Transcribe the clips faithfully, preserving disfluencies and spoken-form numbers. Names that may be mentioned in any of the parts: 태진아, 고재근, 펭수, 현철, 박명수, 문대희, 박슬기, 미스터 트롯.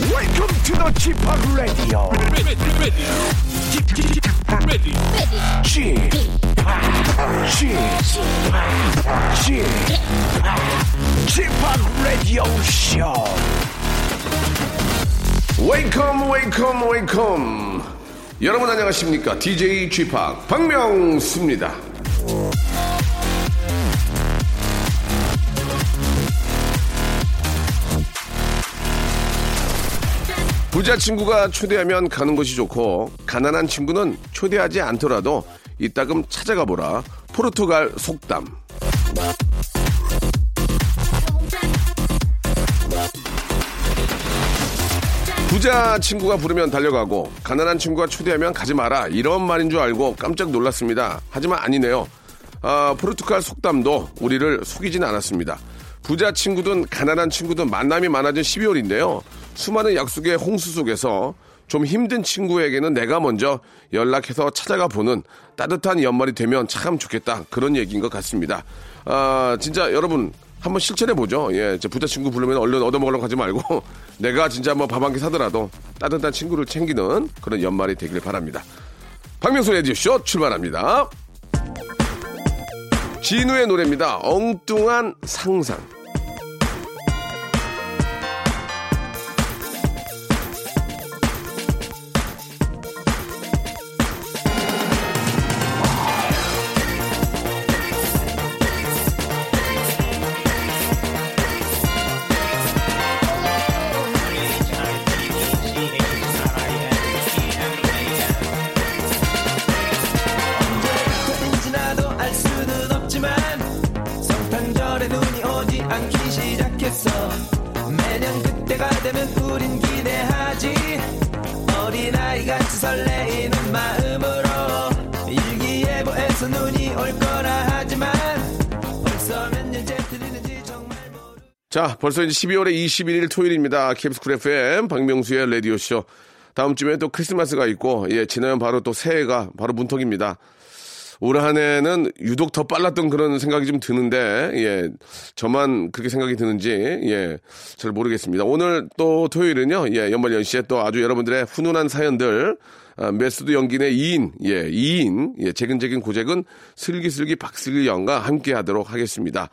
Welcome to the 지팍 Radio. 지팍 Radio Show. Welcome, welcome, welcome. 여러분 안녕하십니까? 디제이 지팍 박명수입니다. 부자 친구가 초대하면 가는 것이 좋고 가난한 친구는 초대하지 않더라도 이따금 찾아가 보라. 포르투갈 속담. 부자 친구가 부르면 달려가고 가난한 친구가 초대하면 가지 마라. 이런 말인 줄 알고 깜짝 놀랐습니다. 하지만 아니네요. 아, 포르투갈 속담도 우리를 속이진 않았습니다. 부자 친구든 가난한 친구든 만남이 많아진 십이월인데요. 수많은 약속의 홍수 속에서 좀 힘든 친구에게는 내가 먼저 연락해서 찾아가 보는 따뜻한 연말이 되면 참 좋겠다. 그런 얘기인 것 같습니다. 아, 진짜 여러분 한번 실천해보죠. 예, 부자 친구 부르면 얼른 얻어먹으려고 하지 말고 내가 진짜 한번 밥 한 끼 사더라도 따뜻한 친구를 챙기는 그런 연말이 되길 바랍니다. 박명수 라디오쇼 출발합니다. 진우의 노래입니다. 엉뚱한 상상. 자, 벌써 이제 십이월의 이십일일 토요일입니다. 케이비에스쿨 에프엠 박명수의 라디오쇼. 다음 주에 또 크리스마스가 있고, 예, 지나면 바로 또 새해가 바로 문턱입니다. 올 한 해는 유독 더 빨랐던 그런 생각이 좀 드는데, 예, 저만 그렇게 생각이 드는지, 예, 잘 모르겠습니다. 오늘 또 토요일은요, 예, 연말연시에 또 아주 여러분들의 훈훈한 사연들, 아, 메스도 연기네 이인, 예, 이인, 예, 재근재근 고재근, 슬기슬기 박슬기 연과 함께 하도록 하겠습니다.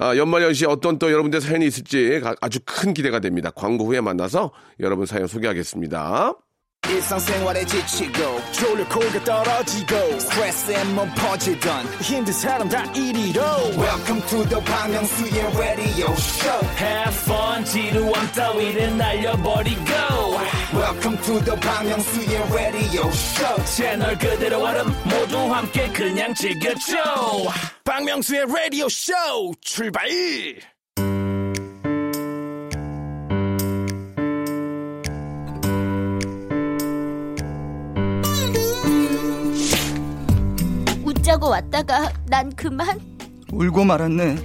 아, 연말연시 어떤 또 여러분들의 사연이 있을지 아주 큰 기대가 됩니다. 광고 후에 만나서 여러분 사연 소개하겠습니다. 일상생활에 지치고, 졸려 코가 떨어지고, 스트레스에 몸 퍼지던, 힘든 사람 다 이리로. Welcome to the 박명수의 radio show. Have fun, 지루함 따위를 날려버리고. Welcome to the 박명수의 radio show. 채널 그대로 얼음 모두 함께 그냥 즐겨줘. 박명수의 radio show, 출발! 자고 왔다가 난 그만 울고 말았네.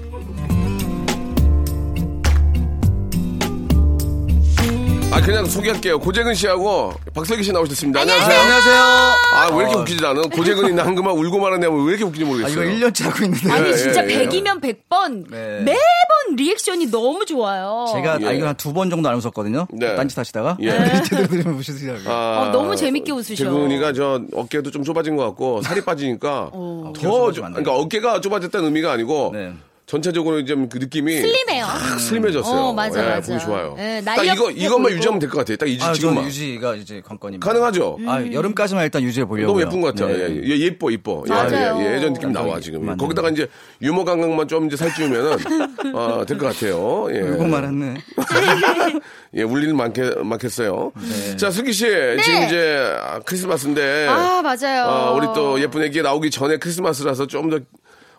아 그냥 소개할게요. 고재근 씨하고 박슬기 씨 나오셨습니다. 안녕하세요. 안녕하세요. 아 왜 이렇게 어. 웃기지 않아? 고재근이 난 그만 울고 말았네. 왜 이렇게 웃기지 모르겠어요. 아, 이거 일 년째 하고 있는데. 아니 진짜 예, 예, 백이면 예. 백 번 네. 매번 리액션이 너무 좋아요. 제가 예. 아, 이거 한 두 번 정도 안 웃었거든요. 네. 딴짓 하시다가 예. 제대로 들으면 보시더라고요. 아, 아, 너무 재밌게 웃으셔. 재근이가 저 어깨도 좀 좁아진 것 같고 살이 빠지니까 어. 더 그러니까 어깨가 좁아졌다는 의미가 아니고. 네. 전체적으로 좀 그 느낌이 슬림해요. 딱 슬림해졌어요. 어, 맞아, 예, 맞아. 보기 좋아요. 예, 딱 이거 이것만 보고. 유지하면 될 것 같아요. 딱 이 아, 지금만 유지가 이제 관건입니다. 가능하죠. 음. 아 여름까지만 일단 유지해 보려고요. 너무 예쁜 것 같아요. 네. 예, 예뻐 이뻐. 맞아요. 예, 예, 예전 느낌 나와 지금. 맞네요. 거기다가 이제 유머 감각만 좀 이제 살찌우면은 아, 될 것 같아요. 예. 울고 말았네. 예, 울릴 일 많겠, 많겠어요. 네. 자, 슬기 씨 네. 지금 이제 크리스마스인데. 아 맞아요. 아, 우리 또 예쁜 애기 나오기 전에 크리스마스라서 좀 더.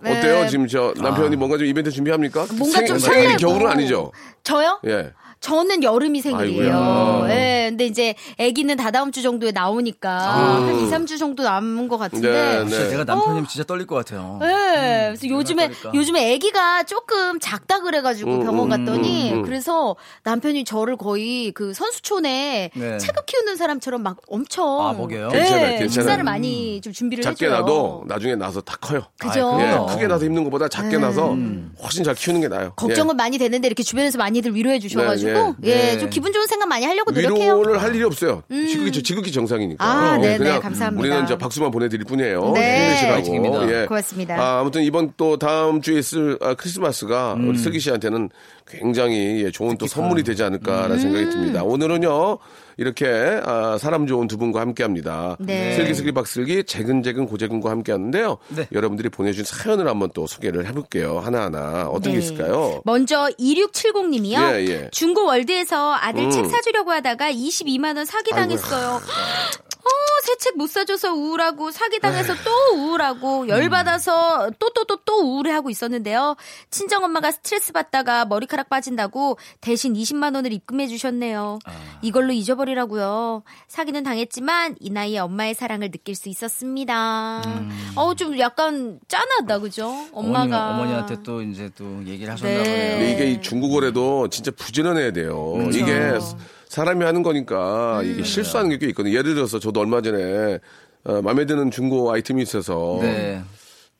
네. 어때요? 지금 저 남편이 아. 뭔가 좀 이벤트 준비합니까? 뭔가 생, 좀 생일이 겨울은 아니죠? 저요? 예. 저는 여름이 생일이에요. 예. 근데 이제 아기는 다다음 주 정도에 나오니까 아. 한 이, 삼 주 정도 남은 것 같은데. 네, 네. 진짜 내가 남편이면 어. 진짜 떨릴 것 같아요. 예. 네. 음, 그래서 요즘에 떨릴까? 요즘에 아기가 조금 작다 그래가지고 음, 병원 갔더니 음, 음, 음. 그래서 남편이 저를 거의 그 선수촌에 네. 체급 키우는 사람처럼 막 엄청. 아, 먹여요? 네. 괜찮아요, 괜찮아요. 식사를 많이 좀 준비를 작게 해줘요. 작게 나도 나중에 나서 다 커요. 그죠? 예. 크게 나서 힘든 것보다 작게 음. 나서 훨씬 잘 키우는 게 나아요. 걱정은 예. 많이 되는데 이렇게 주변에서 많이들 위로해 주셔가지고. 네, 네. 하고 예, 예, 좀 기분 좋은 생각 많이 하려고 노력해요. 위로를 할 일이 없어요. 음. 지극히, 지극히 정상이니까. 아, 어, 네, 네, 감사합니다. 우리는 이제 박수만 보내드릴 뿐이에요. 네, 힘내시라고. 예. 고맙습니다. 아, 아무튼 이번 또 다음 주에 있을 아, 크리스마스가 음. 우리 슬기 씨한테는 굉장히 좋은 또 선물이 되지 않을까라는 음. 생각이 듭니다. 오늘은요. 이렇게 아, 사람 좋은 두 분과 함께합니다. 네. 슬기슬기 박슬기 재근재근 고재근과 함께하는데요. 네. 여러분들이 보내준 사연을 한번 또 소개를 해볼게요. 하나하나 어떤 네. 게 있을까요? 먼저 이육칠공님이요. 예, 예. 중고월드에서 아들 음. 책 사주려고 하다가 이십이만 원 사기당했어요. 어, 새 책 못 사줘서 우울하고 사기당해서 에이. 또 우울하고 열받아서 또 또 또 또 우울해하고 있었는데요. 친정엄마가 스트레스 받다가 머리카락 빠진다고 대신 이십만 원을 입금해 주셨네요. 아. 이걸로 잊어버리라고요. 사기는 당했지만 이 나이에 엄마의 사랑을 느낄 수 있었습니다. 음. 어우 좀 약간 짠하다 그죠? 엄마가 어머니, 어머니한테 또 이제 또 얘기를 하셨나 네. 봐요. 이게 이 중국어래도 진짜 부지런해야 돼요. 그렇죠. 이게 사람이 하는 거니까 이게 음. 실수하는 게 꽤 있거든요. 예를 들어서 저도 얼마 전에 어, 마음에 드는 중고 아이템이 있어서 네.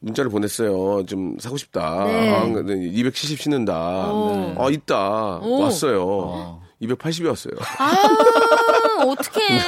문자를 보냈어요. 좀 사고 싶다. 네. 아, 이백칠십 신는다. 오. 아 있다. 오. 왔어요. 오. 이백팔십이 왔어요. 아 어떡해.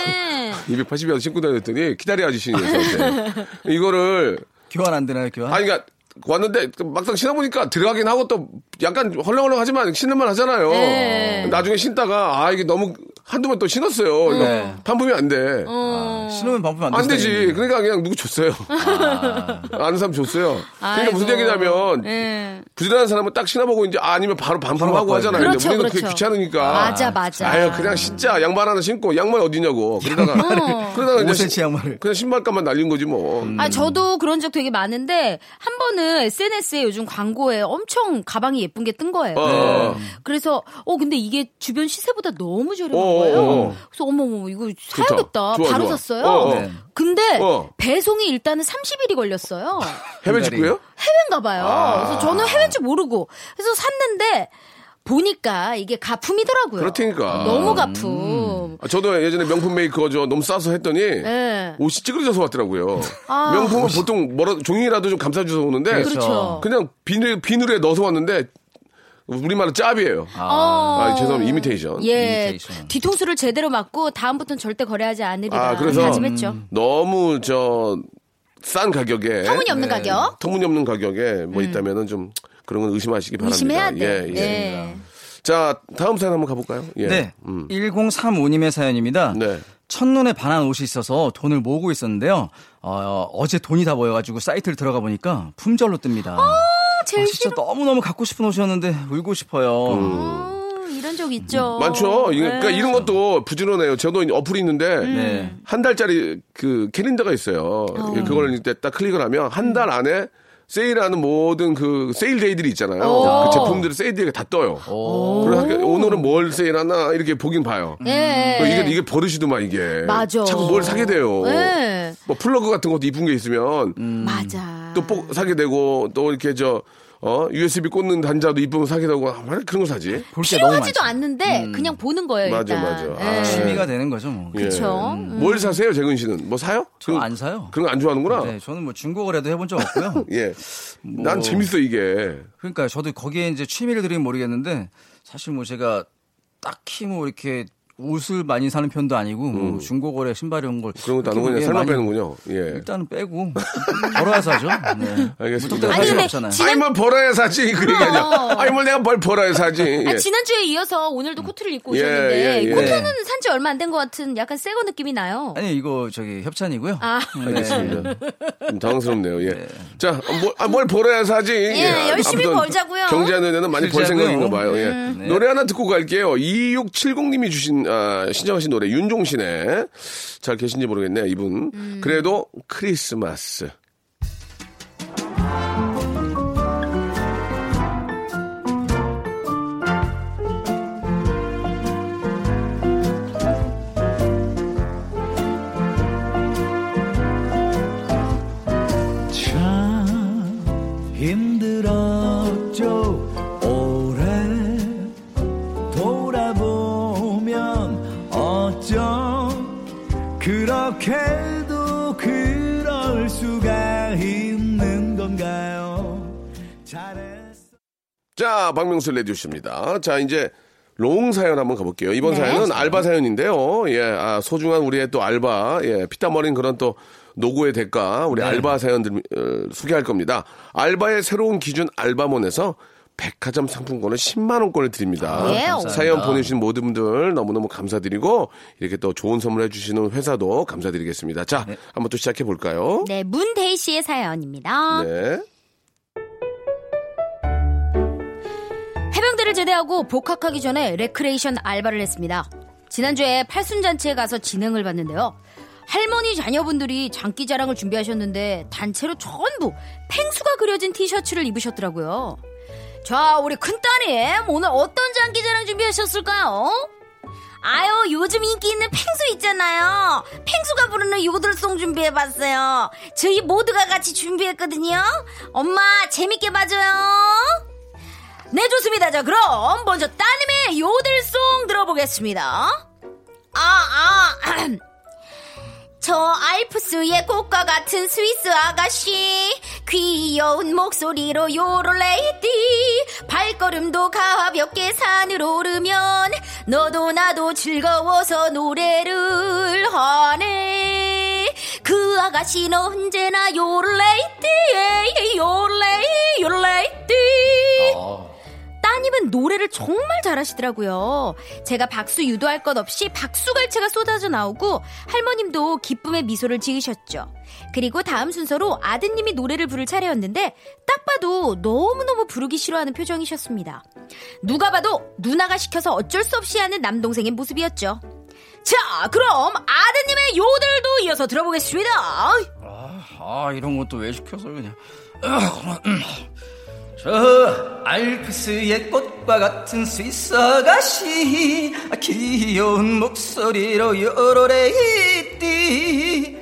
이백팔십이 와서 신고 다녔더니 기다려 주시는 거예요. 이거를 교환 안 되나요? 교환? 아니 그러니까 왔는데 막상 신어보니까 들어가긴 하고 또 약간 헐렁헐렁하지만 신을만 하잖아요. 네. 나중에 신다가 아 이게 너무 한두 번 또 신었어요. 네. 그러니까 반품이 안 돼. 어. 아, 신으면 반품이 안, 안 되지. 되지. 그러니까 그냥 누구 줬어요. 아. 아는 사람 줬어요. 아이고. 그러니까 무슨 얘기냐면 네. 부지런한 사람은 딱 신어보고 이제 아니면 바로 반품하고 하잖아요. 그렇죠, 근데 우리는 그렇죠. 그게 귀찮으니까. 맞아 맞아. 아유 그냥 진짜 양말 하나 신고 양말 어디냐고. 그러다가 어. 그러다가 이제 양말을. 그냥 신발값만 날린 거지 뭐. 음. 아 저도 그런 적 되게 많은데 한 번은 에스엔에스에 요즘 광고에 엄청 가방이 예쁜 게 뜬 거예요. 어. 네. 그래서 어 근데 이게 주변 시세보다 너무 저렴한 어, 거예요. 어, 어. 그래서 어머머 이거 사야겠다. 좋아, 바로 좋아. 샀어요. 어, 어. 네. 근데 어. 배송이 일단은 삼십 일이 걸렸어요. 해외 직구예요? 해외인가 봐요. 아. 그래서 저는 해외인지 모르고 그래서 샀는데 보니까 이게 가품이더라고요. 그렇다니까. 너무 가품. 음. 저도 예전에 명품 메이커 저 너무 싸서 했더니 네. 옷이 찌그러져서 왔더라고요. 아. 명품은 옷이... 보통 뭐라 종이라도 좀 감싸줘서 오는데 그렇죠. 그냥 비닐, 비닐에 넣어서 왔는데 우리말로 짭이에요. 아, 아 죄송합니다. 이미테이션. 예. 이미테이션. 뒤통수를 제대로 맞고 다음부터는 절대 거래하지 않으리라 아, 그래서 다짐했죠. 음. 너무 저 싼 가격에 터무니없는 네. 가격. 터무니없는 가격에 뭐 음. 있다면은 좀. 그런 건 의심하시기 바랍니다. 의심해야 돼. 예, 예. 예. 자, 다음 사연 한번 가볼까요? 예. 네. 음. 천삼십오님의 사연입니다. 네. 첫눈에 반한 옷이 있어서 돈을 모으고 있었는데요. 어, 어제 돈이 다 모여가지고 사이트를 들어가 보니까 품절로 뜹니다. 아, 제일 아, 진짜 싫어. 너무너무 갖고 싶은 옷이었는데 울고 싶어요. 음. 이런 적 있죠. 많죠. 네. 그러니까 이런 것도 부지런해요. 저도 어플이 있는데 네. 한 달짜리 그 캘린더가 있어요. 어. 그걸 이제 딱 클릭을 하면 한 달 안에 세일하는 모든 그 세일데이들이 있잖아요. 그 제품들이 세일데이가 다 떠요. 그래서 오늘은 뭘 세일하나 이렇게 보긴 봐요. 예. 이게 이게 버릇이더만 이게. 맞아. 자꾸 뭘 사게 돼요. 예. 뭐 플러그 같은 것도 이쁜 게 있으면 음. 맞아. 또 꼭 사게 되고 또 이렇게 저 어 유에스비 꽂는 단자도 이쁘면 사게 되고 왜 그런 거 사지? 필요하지도 않는데 음. 그냥 보는 거예요. 맞아 일단. 맞아. 예. 취미가 되는 거죠 뭐. 그렇죠. 예. 음. 뭘 사세요 재근 씨는? 뭐 사요? 저는 안 사요. 그런 거 안 좋아하는구나. 네, 저는 뭐 중고거래도 해본 적 없고요. 예. 뭐... 난 재밌어 이게. 그러니까 저도 거기에 이제 취미를 들이면 모르겠는데 사실 뭐 제가 딱히 뭐 이렇게 옷을 많이 사는 편도 아니고 음. 뭐 중고거래 신발 이런 걸 그런 것도 안 오냐 설마 빼는군요. 예. 일단은 빼고 벌어야 사죠. 네. 알겠습니다. 아니 근데 지난... 아이만 벌어야 사지 그 얘기 아니야. 아이만 내가 벌 벌어야 사지. 예. 아니, 지난주에 이어서 오늘도 코트를 입고 오셨는데 예, 예, 예. 코트는 산지 얼마 안 된 것 같은 약간 새거 느낌이 나요. 아니 이거 저기 협찬이고요. 아. 네. 알겠습니다. 좀 당황스럽네요. 예. 네. 자, 뭘, 아, 뭘 벌어야 사지. 예, 예. 열심히 벌자고요. 경제하는 데는 많이 벌 생각인가 봐요. 음. 예. 네. 노래 하나 듣고 갈게요. 이육칠공님이 주신 아, 신청하신 노래 윤종신의 잘 계신지 모르겠네요 이분 음. 그래도 크리스마스 참 힘들었죠 그렇게도 그럴 수가 있는 건가요? 잘했어. 자, 박명수 레디오십입니다. 자, 이제 롱 사연 한번 가볼게요. 이번 네. 사연은 알바 사연인데요. 예, 아, 소중한 우리의 또 알바, 예, 피땀 어린 그런 또 노고의 대가, 우리 네. 알바 사연들 어, 소개할 겁니다. 알바의 새로운 기준 알바몬에서 백화점 상품권을 십만 원권을 드립니다. 아, 예, 사연 보내주신 모든 분들 너무너무 감사드리고 이렇게 또 좋은 선물 해주시는 회사도 감사드리겠습니다. 자, 네. 한번 또 시작해볼까요? 네, 문대희 씨의 사연입니다. 네. 해병대를 제대하고 복학하기 전에 레크레이션 알바를 했습니다. 지난주에 팔순잔치에 가서 진행을 봤는데요. 할머니 자녀분들이 장기자랑을 준비하셨는데 단체로 전부 펭수가 그려진 티셔츠를 입으셨더라고요. 자, 우리 큰딸이 오늘 어떤 장기자랑 준비하셨을까요? 아유, 요즘 인기 있는 펭수 있잖아요. 펭수가 부르는 요들송 준비해봤어요. 저희 모두가 같이 준비했거든요. 엄마, 재밌게 봐줘요. 네, 좋습니다. 자, 그럼 먼저 따님의 요들송 들어보겠습니다. 아, 아, 저 알프스의 꽃과 같은 스위스 아가씨, 귀여운 목소리로 요롤레이디, 발걸음도 가볍게 산으로 오르면 너도 나도 즐거워서 노래를 하네. 그 아가씨는 언제나 요롤레이디, 요롤레이, 요롤레이디. 어. 따님은 노래를 정말 잘하시더라고요. 제가 박수 유도할 것 없이 박수갈채가 쏟아져 나오고 할머님도 기쁨의 미소를 지으셨죠. 그리고 다음 순서로 아드님이 노래를 부를 차례였는데 딱 봐도 너무너무 부르기 싫어하는 표정이셨습니다. 누가 봐도 누나가 시켜서 어쩔 수 없이 하는 남동생의 모습이었죠. 자, 그럼 아드님의 요들도 이어서 들어보겠습니다. 아, 아 이런 것도 왜 시켜서 그냥... 저 알프스의 꽃과 같은 스위스 아가씨, 귀여운 목소리로 요로레이띠.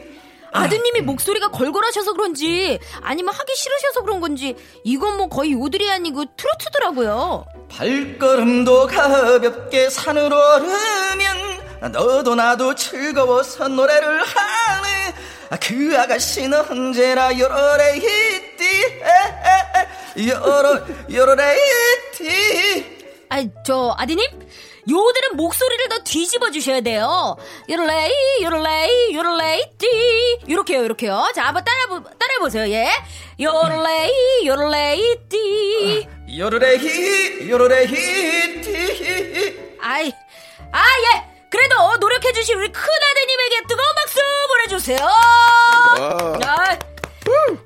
아드님이 목소리가 걸걸하셔서 그런지 아니면 하기 싫으셔서 그런 건지 이건 뭐 거의 요들이 아니고 트로트더라고요. 발걸음도 가볍게 산으로 오르면 너도 나도 즐거워서 노래를 하네. 그 아가씨는 언제나 요로레이띠. 요로, 요로레이티. 아, 저, 아드님? 요들은 목소리를 더 뒤집어 주셔야 돼요. 요로레이, 요로레이, 요로레이티. 요렇게요, 요렇게요. 자, 한번 따라, 따라해보세요, 예. 요로레이, 요로레이티. 어, 요로레이, 요로레이티. 아이, 아, 예. 그래도 노력해주신 우리 큰아드님에게 뜨거운 박수 보내주세요. 아.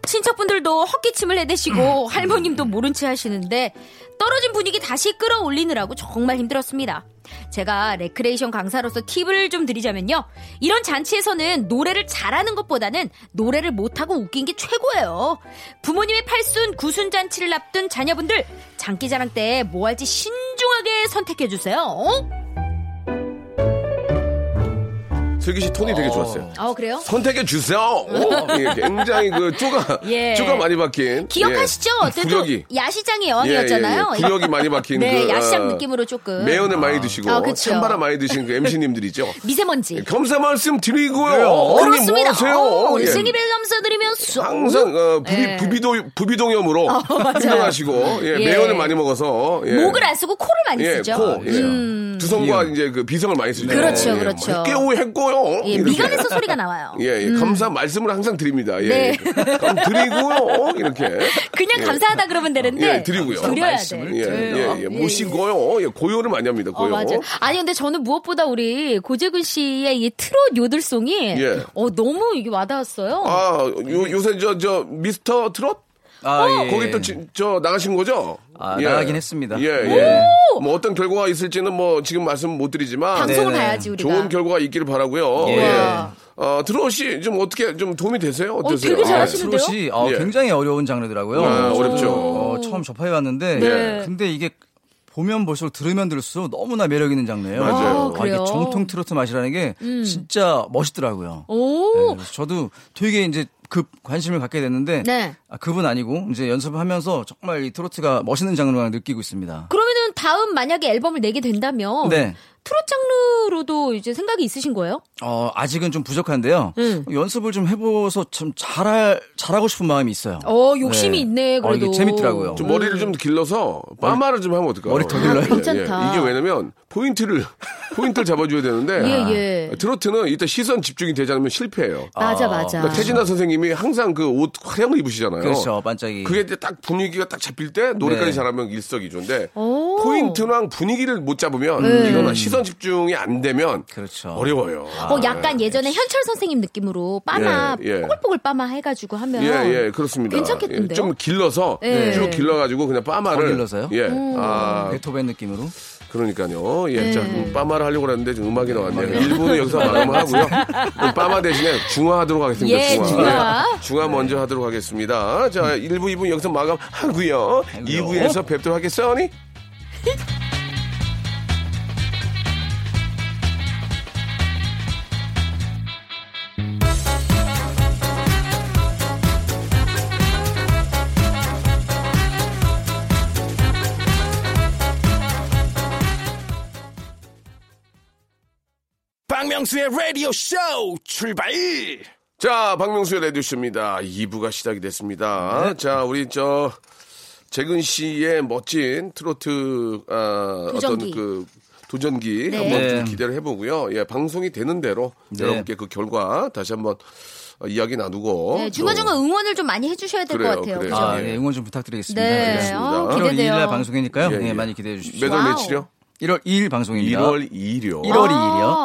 친척분들도 헛기침을 해대시고 할머님도 모른 채 하시는데 떨어진 분위기 다시 끌어올리느라고 정말 힘들었습니다. 제가 레크레이션 강사로서 팁을 좀 드리자면요, 이런 잔치에서는 노래를 잘하는 것보다는 노래를 못하고 웃긴 게 최고예요. 부모님의 팔순, 구순 잔치를 앞둔 자녀분들, 장기자랑 때 뭐 할지 신중하게 선택해주세요. 어? 슬기씨 톤이 어... 되게 좋았어요. 아, 그래요? 선택해 주세요. 예, 굉장히 그 쪼가, 예. 쪼가 많이 박힌. 기억하시죠? 예. 구력이. 야시장의 여왕이었잖아요. 예, 예. 구력이 많이 박힌. 네, 그, 야시장 아, 느낌으로 조금. 매연을 아. 많이 드시고, 아, 찬바람 많이 드신 그 엠씨님들이죠. 미세먼지. 감사 말씀 드리고요. 어, 그렇습니다. 뭐 어, 예. 생일을 감사드리면서. 항상 어, 부비, 예. 부비도, 부비동염으로 행동하시고, 어, 예, 예. 매연을 많이 먹어서. 예. 목을 안 쓰고 코를 많이 예, 쓰죠. 코, 예. 음. 두성과 예. 이제 그 비성을 많이 쓰죠. 그렇죠, 예. 그렇죠. 깨우 했고요. 예, 미간에서 소리가 나와요. 예, 예 음. 감사 말씀을 항상 드립니다. 예, 네. 예. 감 드리고요. 이렇게 그냥 예. 감사하다 그러면 되는데 예, 드리고요. 드려야 돼. 예, 예, 예. 모시고요. 예, 고요를 많이 합니다. 고요. 어, 맞아요. 아니 근데 저는 무엇보다 우리 고재근 씨의 이 트롯 요들송이 예. 어, 너무 이게 와닿았어요. 아, 요 요새 저 저 미스터 트롯 아, 어, 예. 거기 또 저 나가신 거죠? 아, 예. 나가긴 했습니다. 예, 예. 뭐 어떤 결과가 있을지는 뭐 지금 말씀 못 드리지만 방송을 봐야지 우리가 좋은 결과가 있기를 바라고요. 예. 예. 어, 트롯이 좀 어떻게 좀 도움이 되세요? 어떠세요? 어, 되게 잘하시는데요? 트롯이 어, 예. 굉장히 어려운 장르더라고요. 아, 어렵죠. 어, 처음 접해봤는데 네. 근데 이게 보면 볼수록 들으면 들을수록 너무나 매력 있는 장르예요. 맞아요. 아, 아, 이게 정통 트로트 맛이라는 게 음. 진짜 멋있더라고요. 오. 네, 저도 되게 이제 그 관심을 갖게 됐는데 네. 아, 그분 아니고 이제 연습하면서 정말 이 트로트가 멋있는 장르로 느끼고 있습니다. 그러면은 다음 만약에 앨범을 내게 된다면 네. 트롯 장르로도 이제 생각이 있으신 거예요? 어, 아직은 좀 부족한데요. 음. 연습을 좀 해보서 참 잘할, 잘하고 싶은 마음이 있어요. 어, 욕심이 네. 있네, 그래도. 어, 이게 재밌더라고요. 좀 머리를 음. 좀 길러서, 파마를 좀 하면 어떨까요? 머리 더 길러요? 아, 괜찮다. 예, 예. 이게 왜냐면, 포인트를, 포인트를 잡아줘야 되는데, 예, 예. 트로트는 일단 시선 집중이 되지 않으면 실패해요. 맞아, 아. 맞아. 그러니까 태진아 선생님이 항상 그 옷 화려한 거 입으시잖아요. 그렇죠, 반짝이. 그게 딱 분위기가 딱 잡힐 때, 노래까지 네. 잘하면 일석이조인데, 포인트랑 분위기를 못 잡으면, 네. 이거나 시선 집중이 안 되면, 그렇죠. 어려워요. 아. 어, 약간 네. 예전에 현철 선생님 느낌으로 빠마 예, 예. 뽀글뽀글 빠마 해가지고 하면 예예 예, 그렇습니다. 괜찮겠던데요? 예, 좀 길러서 예. 쭉 길러가지고 그냥 빠마를 더 길러서요? 예, 음. 아 베토벤 느낌으로. 그러니까요. 예, 네. 자, 음, 빠마를 하려고 그랬는데 지금 음악이 나왔네요. 일 부는 여기서 마감을 하고요. 빠마 대신에 중화하도록 하겠습니다. 예, 중화. 중화. 중화 먼저 하도록 하겠습니다. 자, 일 부, 이 부 여기서 마감하고요. 이 부에서 뵙도록 하겠어니? 박명수의 라디오 쇼 출발! 자, 박명수의 라디오 쇼입니다. 이 부가 시작이 됐습니다. 네. 자, 우리 저 재근 씨의 멋진 트로트 아, 어떤 그 도전기 네. 한번 좀 기대를 해보고요. 예, 방송이 되는 대로 네. 여러분께 그 결과 다시 한번 이야기 나누고 네, 중간중간 또. 응원을 좀 많이 해주셔야 될 것 같아요. 그래요. 아, 네, 응원 좀 부탁드리겠습니다. 네, 어, 기대돼요. 일 월 이 일 날 방송이니까요. 예, 예. 예, 많이 기대해 주십시오. 매달 며칠이요? 일월 이일 방송입니다. 일월 이일이요. 일월 이일이요.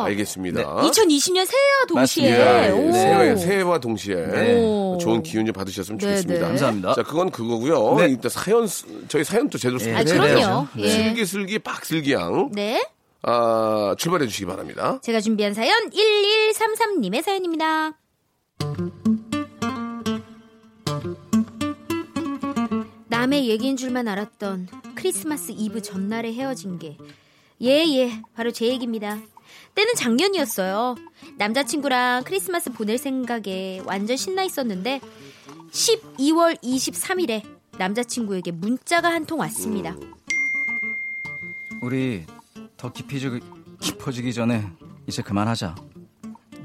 아~ 알겠습니다. 네. 이천이십 년 새해와 동시에. 예, 새해, 새해와 동시에. 네. 좋은 기운 좀 받으셨으면 네, 좋겠습니다. 네. 감사합니다. 자, 그건 그거고요. 네. 일단 사연, 저희 사연 또 제대로 소개해 드릴게요. 네. 아, 그럼요. 네. 슬기슬기 박슬기양. 네. 아, 출발해 주시기 바랍니다. 제가 준비한 사연 천백삼십삼 님의 사연입니다. 남의 얘기인 줄만 알았던 크리스마스 이브 전날에 헤어진 게 예예 바로 제 얘기입니다. 때는 작년이었어요. 남자친구랑 크리스마스 보낼 생각에 완전 신나 있었는데 십이월 이십삼일에 남자친구에게 문자가 한 통 왔습니다. 우리 더 깊이 주, 깊어지기 전에 이제 그만하자.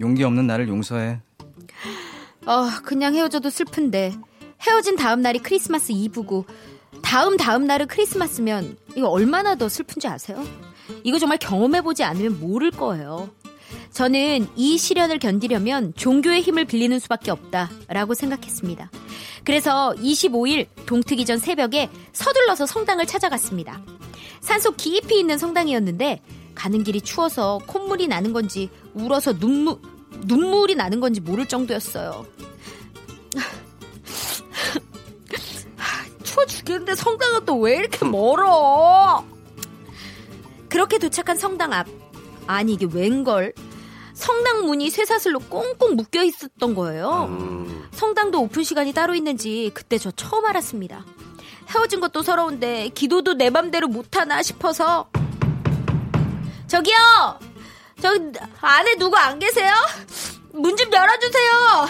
용기 없는 나를 용서해. 아, 그냥 헤어져도 슬픈데 헤어진 다음 날이 크리스마스 이브고 다음 다음 날은 크리스마스면 이거 얼마나 더 슬픈지 아세요? 이거 정말 경험해보지 않으면 모를 거예요. 저는 이 시련을 견디려면 종교의 힘을 빌리는 수밖에 없다라고 생각했습니다. 그래서 이십오일 동트기 전 새벽에 서둘러서 성당을 찾아갔습니다. 산속 깊이 있는 성당이었는데 가는 길이 추워서 콧물이 나는 건지 울어서 눈무, 눈물이 나는 건지 모를 정도였어요. 추워 죽겠는데 성당은 또 왜 이렇게 멀어? 그렇게 도착한 성당 앞, 아니 이게 웬걸, 성당 문이 쇠사슬로 꽁꽁 묶여 있었던 거예요. 음. 성당도 오픈 시간이 따로 있는지 그때 저 처음 알았습니다. 헤어진 것도 서러운데 기도도 내 맘대로 못하나 싶어서 저기요! 저기 안에 누구 안 계세요? 문 좀 열어주세요!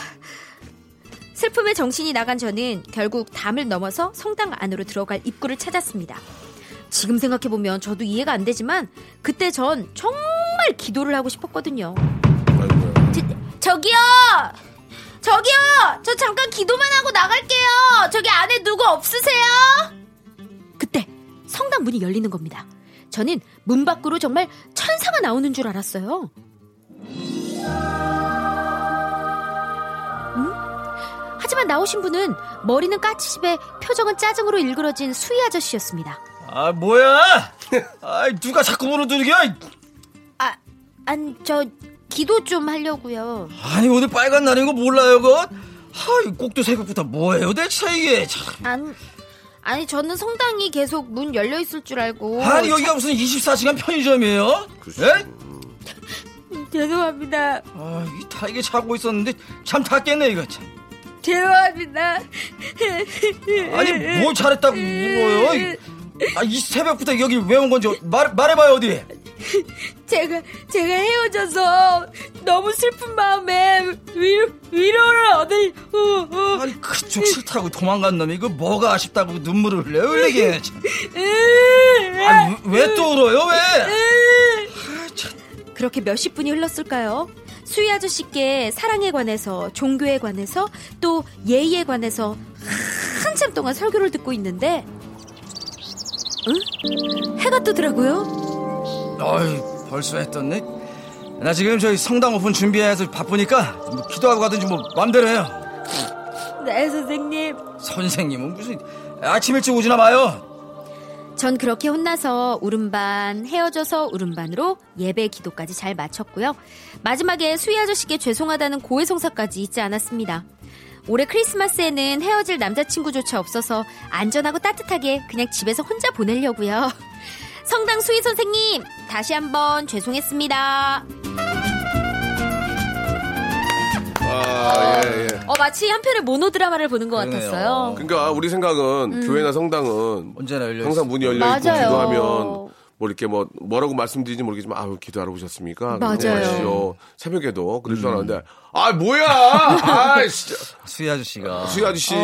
슬픔에 정신이 나간 저는 결국 담을 넘어서 성당 안으로 들어갈 입구를 찾았습니다. 지금 생각해보면 저도 이해가 안 되지만 그때 전 정말 기도를 하고 싶었거든요. 저, 저기요! 저기요! 저 잠깐 기도만 하고 나갈게요! 저기 안에 누구 없으세요? 그때 성당 문이 열리는 겁니다. 저는 문 밖으로 정말 천사가 나오는 줄 알았어요. 하지만 나오신 분은 머리는 까치집에 표정은 짜증으로 일그러진 수희 아저씨였습니다. 아 뭐야? 아 누가 자꾸 물어두르게? 아, 안 저 기도 좀 하려고요. 아니 오늘 빨간 날인 거 몰라요, 그? 아, 꼭두 새벽부터 뭐예요, 대체 이게? 참. 안 아니 저는 성당이 계속 문 열려 있을 줄 알고. 아니 여기가 참... 무슨 이십사 시간 편의점이에요? 예? 죄송합니다. 아, 이 다이게 자고 있었는데 잠 다 깼네 이거 참. 죄송합니다. 아니 뭘 잘했다고 울어요? 아, 이 새벽부터 여기 왜 온 건지 말, 말해봐요 어디. 제가 제가 헤어져서 너무 슬픈 마음에 위로, 위로를 얻을 어, 어. 아니 그쪽 싫다고 도망간 놈이 이거 뭐가 아쉽다고 눈물을 흘려요 이게. 아니 왜 또 울어요 왜? 그렇게 몇십 분이 흘렀을까요? 수희 아저씨께 사랑에 관해서, 종교에 관해서, 또 예의에 관해서 한참 동안 설교를 듣고 있는데, 응? 해가 뜨더라고요. 어이, 벌써 해 떴네. 나 지금 저희 성당 오픈 준비해서 바쁘니까 뭐 기도하고 가든지 뭐 맘대로 해요. 네, 선생님. 선생님은 무슨 아침 일찍 오지나 봐요. 전 그렇게 혼나서 울음반, 헤어져서 울음반으로 예배 기도까지 잘 마쳤고요. 마지막에 수희 아저씨께 죄송하다는 고해성사까지 잊지 않았습니다. 올해 크리스마스에는 헤어질 남자친구조차 없어서 안전하고 따뜻하게 그냥 집에서 혼자 보내려고요. 성당 수희 선생님, 다시 한번 죄송했습니다. 아, 예, 예. 어, 마치 한편의 모노드라마를 보는 것 그러네요. 같았어요. 그러니까 우리 생각은 음. 교회나 성당은 언제나 열려 항상 있어요. 문이 열려 있고 기도하면 뭐 이렇게 뭐 뭐라고 말씀드리는지 모르겠지만 아유 기도하러 오셨습니까? 맞아요. 새벽에도 그럴 줄 알았는데 음. 아 뭐야? 아 진짜 수희 아저씨가 수희 아저씨가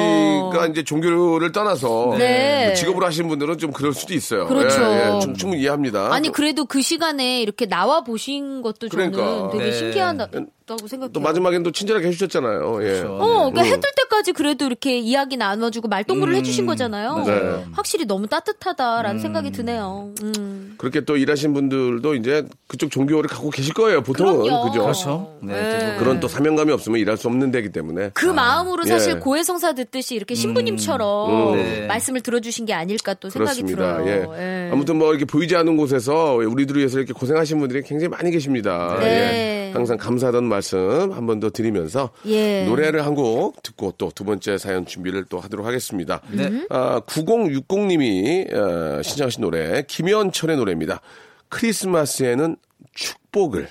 어. 이제 종교를 떠나서 네. 직업으로 하시는 분들은 좀 그럴 수도 있어요. 그렇죠. 예, 예. 좀, 충분히 이해합니다. 아니 그래도 그 시간에 이렇게 나와 보신 것도 그러니까. 저는 되게 네. 신기하다고 생각해요. 또 마지막엔 또 친절하게 해주셨잖아요. 그렇죠. 예. 어, 그러니까 음. 해뜰 때까지 그래도 이렇게 이야기 나눠주고 말동무를 음. 해주신 거잖아요. 네. 확실히 너무 따뜻하다라는 음. 생각이 드네요. 음. 그렇게 또 일하신 분들도 이제 그쪽 종교를 갖고 계실 거예요. 보통은. 그럼요. 그죠? 그렇죠. 네. 네. 그런 또 사명감이 없으면 일할 수 없는 데이기 때문에. 그 아. 마음으로 사실 예. 고해성사 듣듯이 이렇게 신부님처럼 음. 네. 말씀을 들어주신 게 아닐까 또 생각이 그렇습니다. 들어요. 예. 예. 아무튼 뭐 이렇게 보이지 않은 곳에서 우리들을 위해서 이렇게 고생하신 분들이 굉장히 많이 계십니다. 네. 예. 항상 감사하다는 말씀 한 번 더 드리면서 예. 노래를 한 곡 듣고 또 두 번째 사연 준비를 또 하도록 하겠습니다. 네. 아, 구공육공님이 어, 신청하신 노래 김현철의 노래입니다. 크리스마스에는 축복을.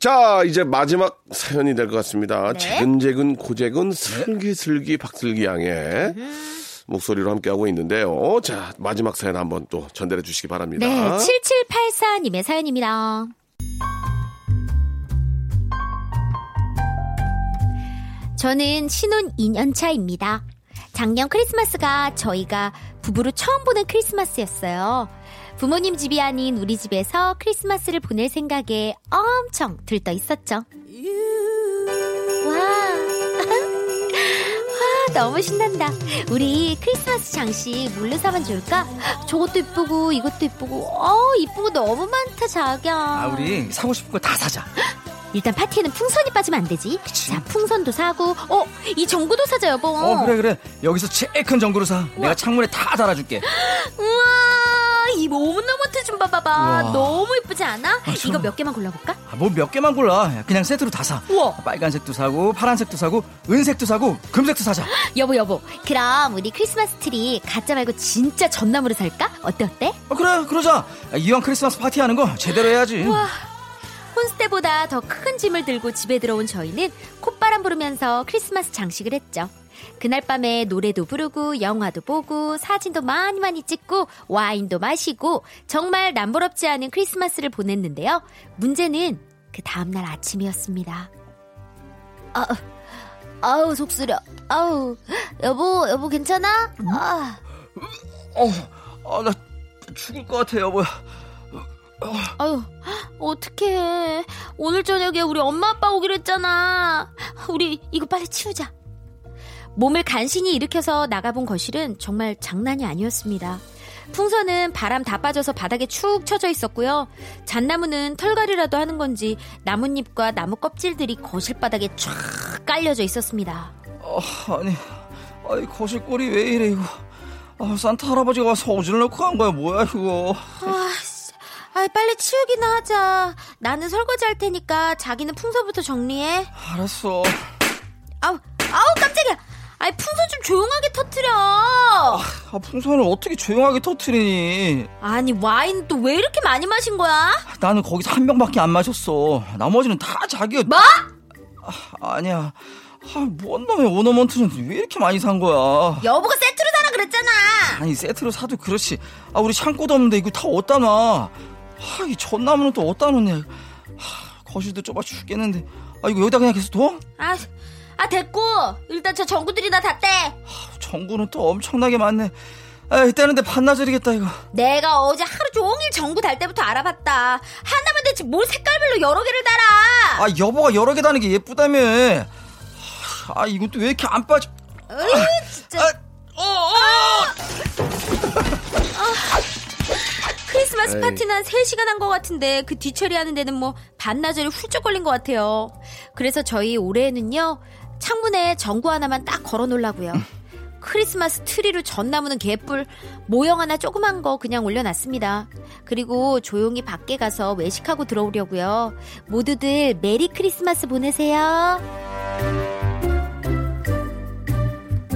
자, 이제 마지막 사연이 될 것 같습니다. 네? 재근재근 고재근 슬기슬기 박슬기 양의 목소리로 함께하고 있는데요. 자, 마지막 사연 한번 또 전달해 주시기 바랍니다. 네, 칠칠팔사님의 사연입니다. 저는 신혼 이 년 차입니다. 작년 크리스마스가 저희가 부부로 처음 보는 크리스마스였어요. 부모님 집이 아닌 우리 집에서 크리스마스를 보낼 생각에 엄청 들떠 있었죠. 와, 와 너무 신난다. 우리 크리스마스 장식 뭘로 사면 좋을까? 저것도 이쁘고 이것도 이쁘고 어 이쁘고 너무 많다 자기야. 아 우리 사고 싶은 거 다 사자. 일단 파티에는 풍선이 빠지면 안 되지. 그치. 자, 풍선도 사고, 어, 이 전구도 사자 여보. 어 그래 그래. 여기서 제일 큰 전구로 사. 우와. 내가 창문에 다 달아줄게. 우와. 이 모노모트 좀 봐봐봐. 우와. 너무 예쁘지 않아? 아, 참... 이거 몇 개만 골라볼까? 아, 뭐 몇 개만 골라. 그냥 세트로 다 사. 우와. 빨간색도 사고 파란색도 사고 은색도 사고 금색도 사자. 여보 여보 그럼 우리 크리스마스 트리 가짜 말고 진짜 전나무로 살까? 어때 어때? 아, 그래 그러자. 이왕 크리스마스 파티하는 거 제대로 해야지. 우와. 홈스테보다 더 큰 짐을 들고 집에 들어온 저희는 콧바람 부르면서 크리스마스 장식을 했죠. 그날 밤에 노래도 부르고 영화도 보고 사진도 많이 많이 찍고 와인도 마시고 정말 남부럽지 않은 크리스마스를 보냈는데요. 문제는 그 다음날 아침이었습니다. 아, 아우 속 쓰려. 아우 여보 여보 괜찮아? 아, 어, 나 죽을 것 같아 여보야. 아유, 어떡해. 오늘 저녁에 우리 엄마 아빠 오기로 했잖아. 우리 이거 빨리 치우자. 몸을 간신히 일으켜서 나가본 거실은 정말 장난이 아니었습니다. 풍선은 바람 다 빠져서 바닥에 축 처져 있었고요. 잣나무는 털갈이라도 하는 건지 나뭇잎과 나무 껍질들이 거실 바닥에 쫙 깔려져 있었습니다. 어, 아니, 아니 거실 꼴이 왜 이래 이거. 아, 산타 할아버지가 와서 오줌을 넣고 간 거야 뭐야 이거. 아, 아이, 빨리 치우기나 하자. 나는 설거지 할 테니까 자기는 풍선부터 정리해. 알았어. 아우. 아, 깜짝이야. 아이 풍선 좀 조용하게 터트려. 아, 아 풍선을 어떻게 조용하게 터트리니. 아니 와인 또 왜 이렇게 많이 마신 거야? 나는 거기서 한 병밖에 안 마셨어. 나머지는 다 자기가. 뭐? 아, 아니야. 아, 뭔 놈의 오너먼트는 왜 이렇게 많이 산 거야? 여보가 세트로 사라 그랬잖아. 아니 세트로 사도 그렇지. 아 우리 창고도 없는데 이거 다 어디다 놔. 아, 이 전나무는 또 어디다 놓냐. 아, 거실도 좁아 죽겠는데. 아 이거 여기다 그냥 계속 둬? 아, 아 됐고 일단 저 전구들이나 다 떼. 아, 전구는 또 엄청나게 많네. 아, 떼는데 반나절이겠다 이거. 내가 어제 하루 종일 전구 달 때부터 알아봤다. 하나면 대체 뭘 색깔별로 여러 개를 달아. 아 여보가 여러 개 다는 게 예쁘다며. 아 이것도 왜 이렇게 안 빠져? 으이, 아, 진짜. 아, 어, 어. 아, 크리스마스 에이. 파티는 한 세 시간 한 것 같은데 그 뒤처리하는 데는 뭐 반나절이 훌쩍 걸린 것 같아요. 그래서 저희 올해는요 창문에 전구 하나만 딱 걸어놓으려고요. 크리스마스 트리로 전나무는 개뿔, 모형 하나 조그만 거 그냥 올려놨습니다. 그리고 조용히 밖에 가서 외식하고 들어오려고요. 모두들 메리 크리스마스 보내세요.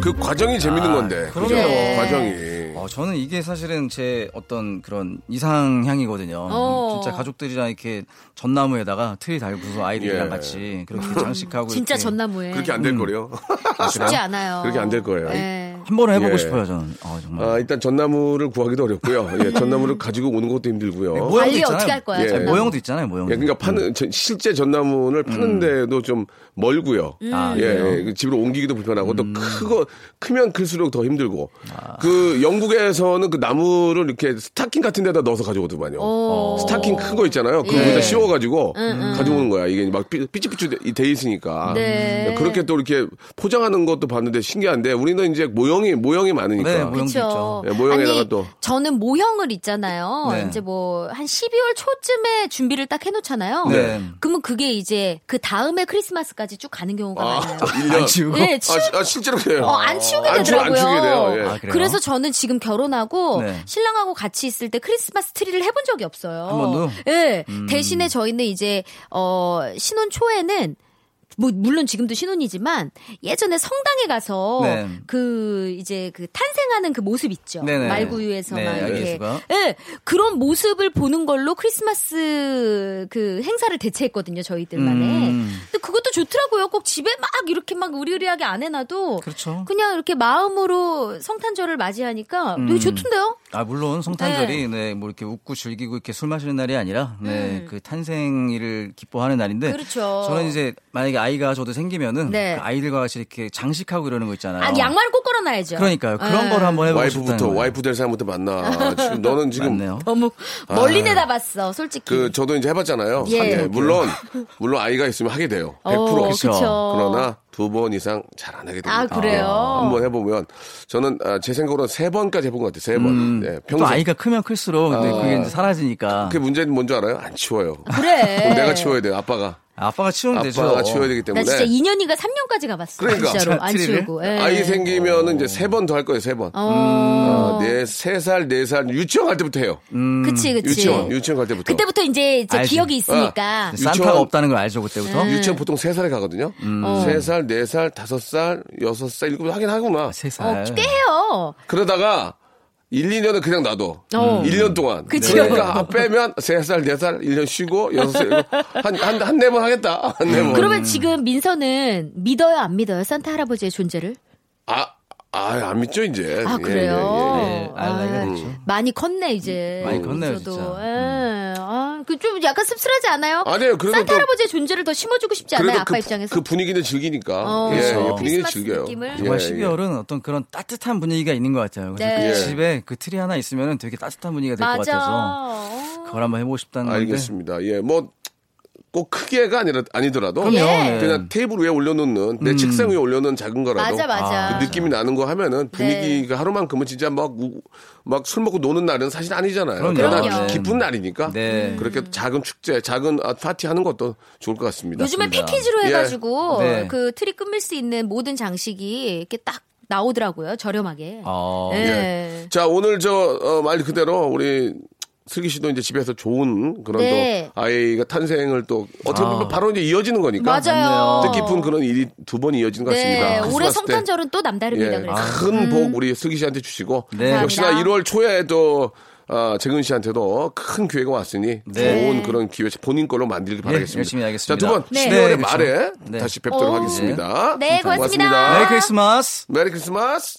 그 과정이 재밌는 아, 건데. 그렇죠. 네. 과정이. 어, 저는 이게 사실은 제 어떤 그런 이상향이거든요. 어. 진짜 가족들이랑 이렇게 전나무에다가 트리 달고서 아이들이랑 예. 같이 그렇게 장식하고. 진짜 이렇게. 전나무에. 그렇게 안 될 거래요. 음. 쉽지 않아요. 그렇게 안 될 거예요. 네. 한 번은 해보고 예. 싶어요, 저는. 어, 정말. 아, 일단 전나무를 구하기도 어렵고요. 예, 전나무를 가지고 오는 것도 힘들고요. 네, 모형도 있잖아요. 어떻게 할 거야, 예. 모형도 있잖아요, 모형. 예, 그러니까 파는, 음. 실제 전나무를 파는데도 좀 멀고요. 음. 아, 예, 예, 집으로 옮기기도 불편하고 음. 또 크고. 크면 클수록 더 힘들고. 아. 그 영국에서는 그 나무를 이렇게 스타킹 같은 데다 넣어서 가져오더만요. 오. 스타킹 큰 거 있잖아요. 그거 예. 씌워가지고 음, 음. 가져오는 거야. 이게 막 삐치삐치 돼 있으니까. 네. 그렇게 또 이렇게 포장하는 것도 봤는데 신기한데 우리는 이제 모형이 모형이 많으니까. 네, 모형도 있죠. 네, 모형에다가 아니, 또. 저는 모형을 있잖아요. 네. 이제 뭐 한 십이월 초쯤에 준비를 딱 해놓잖아요. 네. 그러면 그게 이제 그 다음에 크리스마스까지 쭉 가는 경우가 아, 많아요. 일 년 치우고. 네, 치우... 아, 아, 실제로 그래요. 어, 안 치우게 되더라고요. 안 치우, 안 치우게 돼요. 예. 아, 그래서 저는 지금 결혼하고 네. 신랑하고 같이 있을 때 크리스마스 트리를 해본 적이 없어요. 한 번도? 예. 음. 대신에 저희는 이제 어, 신혼 초에는 뭐 물론 지금도 신혼이지만 예전에 성당에 가서 네. 그 이제 그 탄생하는 그 모습 있죠. 네네. 말구유에서 네. 막 이렇게 네. 그런 모습을 보는 걸로 크리스마스 그 행사를 대체했거든요. 저희들만의. 음. 근데 그것도 좋더라고요. 꼭 집에 막 이렇게 막 으리으리하게 안 해놔도 그렇죠. 그냥 이렇게 마음으로 성탄절을 맞이하니까 되게 음. 좋던데요. 아 물론 성탄절이 네. 네, 뭐 이렇게 웃고 즐기고 이렇게 술 마시는 날이 아니라 네, 음. 그 탄생일을 기뻐하는 날인데 그렇죠. 저는 이제 만약에 아이가 저도 생기면은 네. 그 아이들과 같이 이렇게 장식하고 이러는 거 있잖아요. 아 양말 꼭 걸어놔야죠. 그러니까요. 그런 네. 걸 한번 해보고 싶다. 와이프부터 와이프 될 사람부터 만나. 지금 너는 지금 맞네요. 너무 멀리 내다봤어, 솔직히. 그 저도 이제 해봤잖아요. 예. 네, 물론 물론 아이가 있으면 하게 돼요. 백 퍼센트. 오, 그렇죠. 그러나 두 번 이상 잘 안 하게 됩니다. 아, 그래요? 아, 한번 해보면. 저는 아, 제 생각으로는 세 번까지 해본 것 같아요. 세 번. 음, 네, 평생. 또 아이가 크면 클수록 근데 아, 그게 이제 사라지니까. 그게 문제는 뭔지 알아요? 안 치워요. 그래. 내가 치워야 돼요. 아빠가. 아빠가 치우면 아빠가 되죠. 아빠가 치워야 되기 때문에. 나 진짜 이 년이가 삼 년까지 가봤어. 그러니까. 진짜로 안 치우고. 에이. 아이 생기면은 이제 세 번 더 할 거예요. 세 번. 음. 아, 네, 세 살, 네 살 유치원 갈 때부터 해요. 음. 그치, 그치. 유치원, 유치원 갈 때부터. 그때부터 이제, 이제 기억이 있으니까. 아, 산타가 없다는 걸 알죠 그때부터. 음. 유치원 보통 세 살에 가거든요. 음. 어. 세 살, 네 살, 다섯 살, 여섯 살, 일곱 살 하긴 하구나. 세 살. 어, 꽤 해요. 그러다가. 일, 이 년은 그냥 놔둬. 어. 일 년 동안. 그치? 그러니까 아, 빼면 세 살, 네 살, 일 년 쉬고, 여섯 살, 한, 한, 한 네 번 하겠다. 한 네 번. 그러면 지금 민서는 믿어요, 안 믿어요? 산타 할아버지의 존재를? 아, 아, 안 믿죠, 이제. 아, 그래요? 예, 예, 예. 예. 아, 아, 음. 많이 컸네, 이제. 많이 컸네요, 진짜. 예. 아, 그 좀 약간 씁쓸하지 않아요? 아니에요, 그래도 산타 할아버지의 존재를 더 심어주고 싶지 않아요, 아빠 그, 입장에서? 그 분위기는 즐기니까. 어, 예, 그렇죠. 예, 분위기는 즐겨요. 느낌을. 정말 십이월은 예, 예. 어떤 그런 따뜻한 분위기가 있는 것 같아요. 그래서 네. 그 집에 그 트리 하나 있으면 되게 따뜻한 분위기가 될 것 같아서 그걸 한번 해보고 싶다는 건데. 알겠습니다. 예, 뭐. 꼭 크게가 아니라, 아니더라도 예. 그냥 테이블 위에 올려놓는 내 음. 책상 위에 올려놓는 작은 거라도 맞아, 맞아. 그 느낌이 나는 거 하면은 분위기가 네. 하루만큼은 진짜 막 막 술 먹고 노는 날은 사실 아니잖아요. 그럼요. 그러나 네. 기쁜 날이니까 네. 그렇게 작은 축제, 작은 파티 하는 것도 좋을 것 같습니다. 요즘에 맞습니다. 패키지로 해가지고 예. 네. 그 트리 꾸밀 수 있는 모든 장식이 이렇게 딱 나오더라고요. 저렴하게. 아. 네. 예. 자 오늘 저 어, 말 그대로 우리 슬기 씨도 이제 집에서 좋은 그런 네. 또 아이가 탄생을 또 어떻게 보면 아. 바로 이제 이어지는 거니까. 맞아요. 뜻깊은 그런 일이 두 번 이어지는 것 같습니다. 네. 올해 성탄절은 또 남다릅니다. 예. 아. 큰 복 음. 우리 슬기 씨한테 주시고 네. 역시나 일월 초에 또 아, 재근 씨한테도 큰 기회가 왔으니 네. 좋은 그런 기회 본인 걸로 만들기 바라겠습니다. 네, 열심히 하겠습니다. 자, 두 번 네. 십이월의 네, 말에 그렇죠. 네. 다시 뵙도록 오. 하겠습니다. 네, 네 고맙습니다. 고맙습니다. 메리 크리스마스. 메리 크리스마스.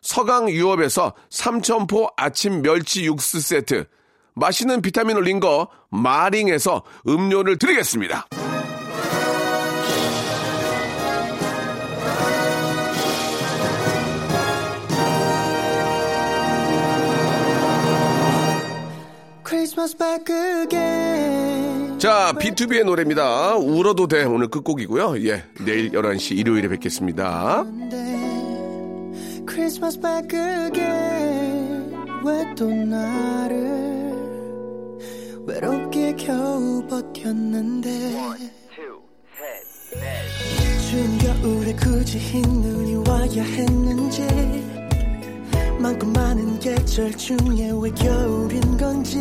서강유업에서 삼천포 아침 멸치 육수 세트, 맛있는 비타민 올린 거 마링에서 음료를 드리겠습니다. 자, 비투비의 노래입니다. 울어도 돼. 오늘 끝곡이고요. 예, 내일 열한 시 일요일에 뵙겠습니다. 크리스마스 밝게 왜 또 나를 외롭게 겨우 버텼는데 추운 겨울에 굳이 흰 눈이 와야 했는지 많고 많은 계절 중에 왜 겨울인 건지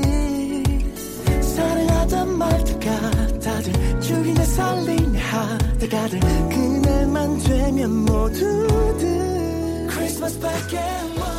사랑하던 말투가 다들 죽이네 살리네 하다가들 그날만 되면 모두들 Christmas back and